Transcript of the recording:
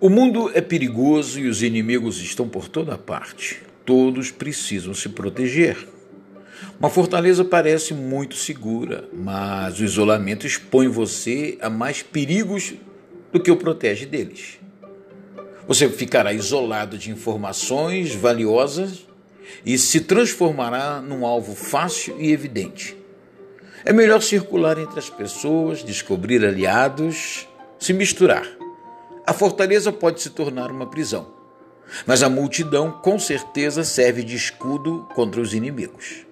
O mundo é perigoso e os inimigos estão por toda parte. Todos precisam se proteger. Uma fortaleza parece muito segura, mas o isolamento expõe você a mais perigos do que o protege deles. Você ficará isolado de informações valiosas e se transformará num alvo fácil e evidente. É melhor circular entre as pessoas, descobrir aliados, se misturar. A fortaleza pode se tornar uma prisão, mas a multidão com certeza serve de escudo contra os inimigos.